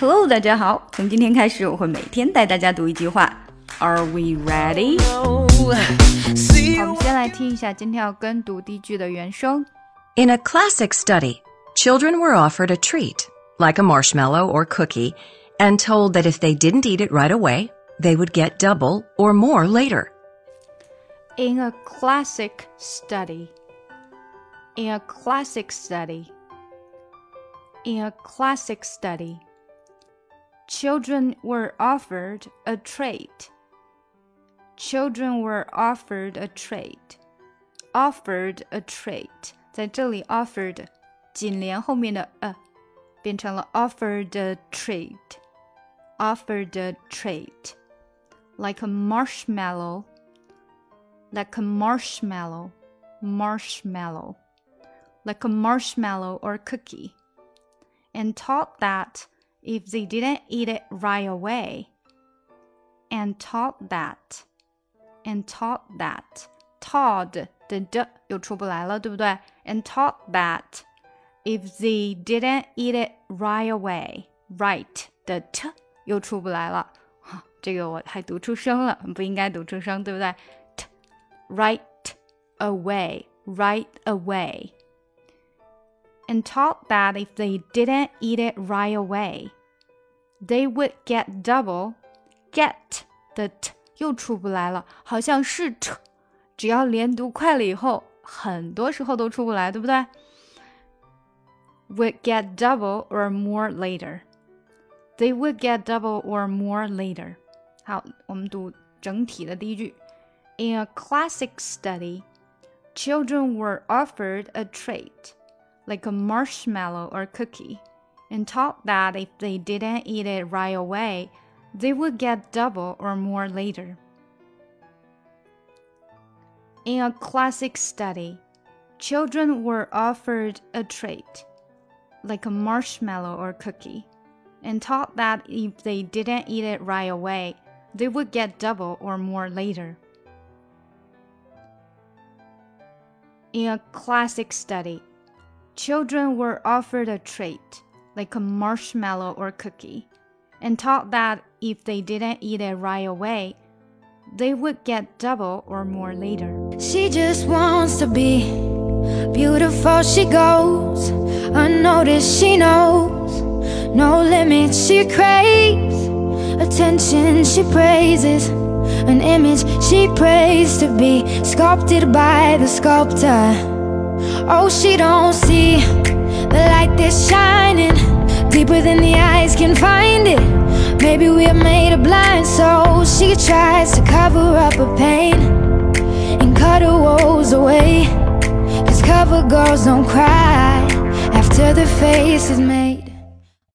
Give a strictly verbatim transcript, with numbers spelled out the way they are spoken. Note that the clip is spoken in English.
Hello， 大家好，从今天开始我会每天带大家读一句话。Are we ready？ 好，我们先来听一下今天要跟读第一句的原声。In a classic study, children were offered a treat, like a marshmallow or cookie, and told that if they didn't eat it right away, they would get double or more later. In a classic study. In a classic study. In a classic study. Children were offered a treat. Children were offered a treat. Offered a treat. 在这里 offered 紧连后面的 a 变成了 offered a treat. Offered a treat. Like a marshmallow. Like a marshmallow. Marshmallow. Like a marshmallow or cookie. And taught that if they didn't eat it right away. And taught that. And taught that. Taught 的的又出不来了，对不对？ And taught that if they didn't eat it right away. Right 的的又出不来了，这个我还读出声了，不应该读出声，对不对？ Right away. Right away.And taught that if they didn't eat it right away, they would get double. Get 的 t 又出不来了，好像是 t， 只要连读快了以后，很多时候都出不来，对不对？ Would get double or more later. They would get double or more later. 好，我们读整体的第一句。In a classic study, children were offered a treat.Like a marshmallow or cookie, and taught that if they didn't eat it right away, they would get double or more later. In a classic study, children were offered a treat, like a marshmallow or cookie, and taught that if they didn't eat it right away, they would get double or more later. In a classic study,Children were offered a treat, like a marshmallow or cookie, and taught that if they didn't eat it right away, they would get double or more later. She just wants to be beautiful. She goes unnoticed. She knows no limits. She craves attention. She praises an image. She prays to be sculpted by the sculptor.Oh, she don't see the light that's shining deeper than the eyes can find it. Maybe we are made of blind souls. She tries to cover up her pain and cut her woes away. Cause cover girls don't cry after their face is made.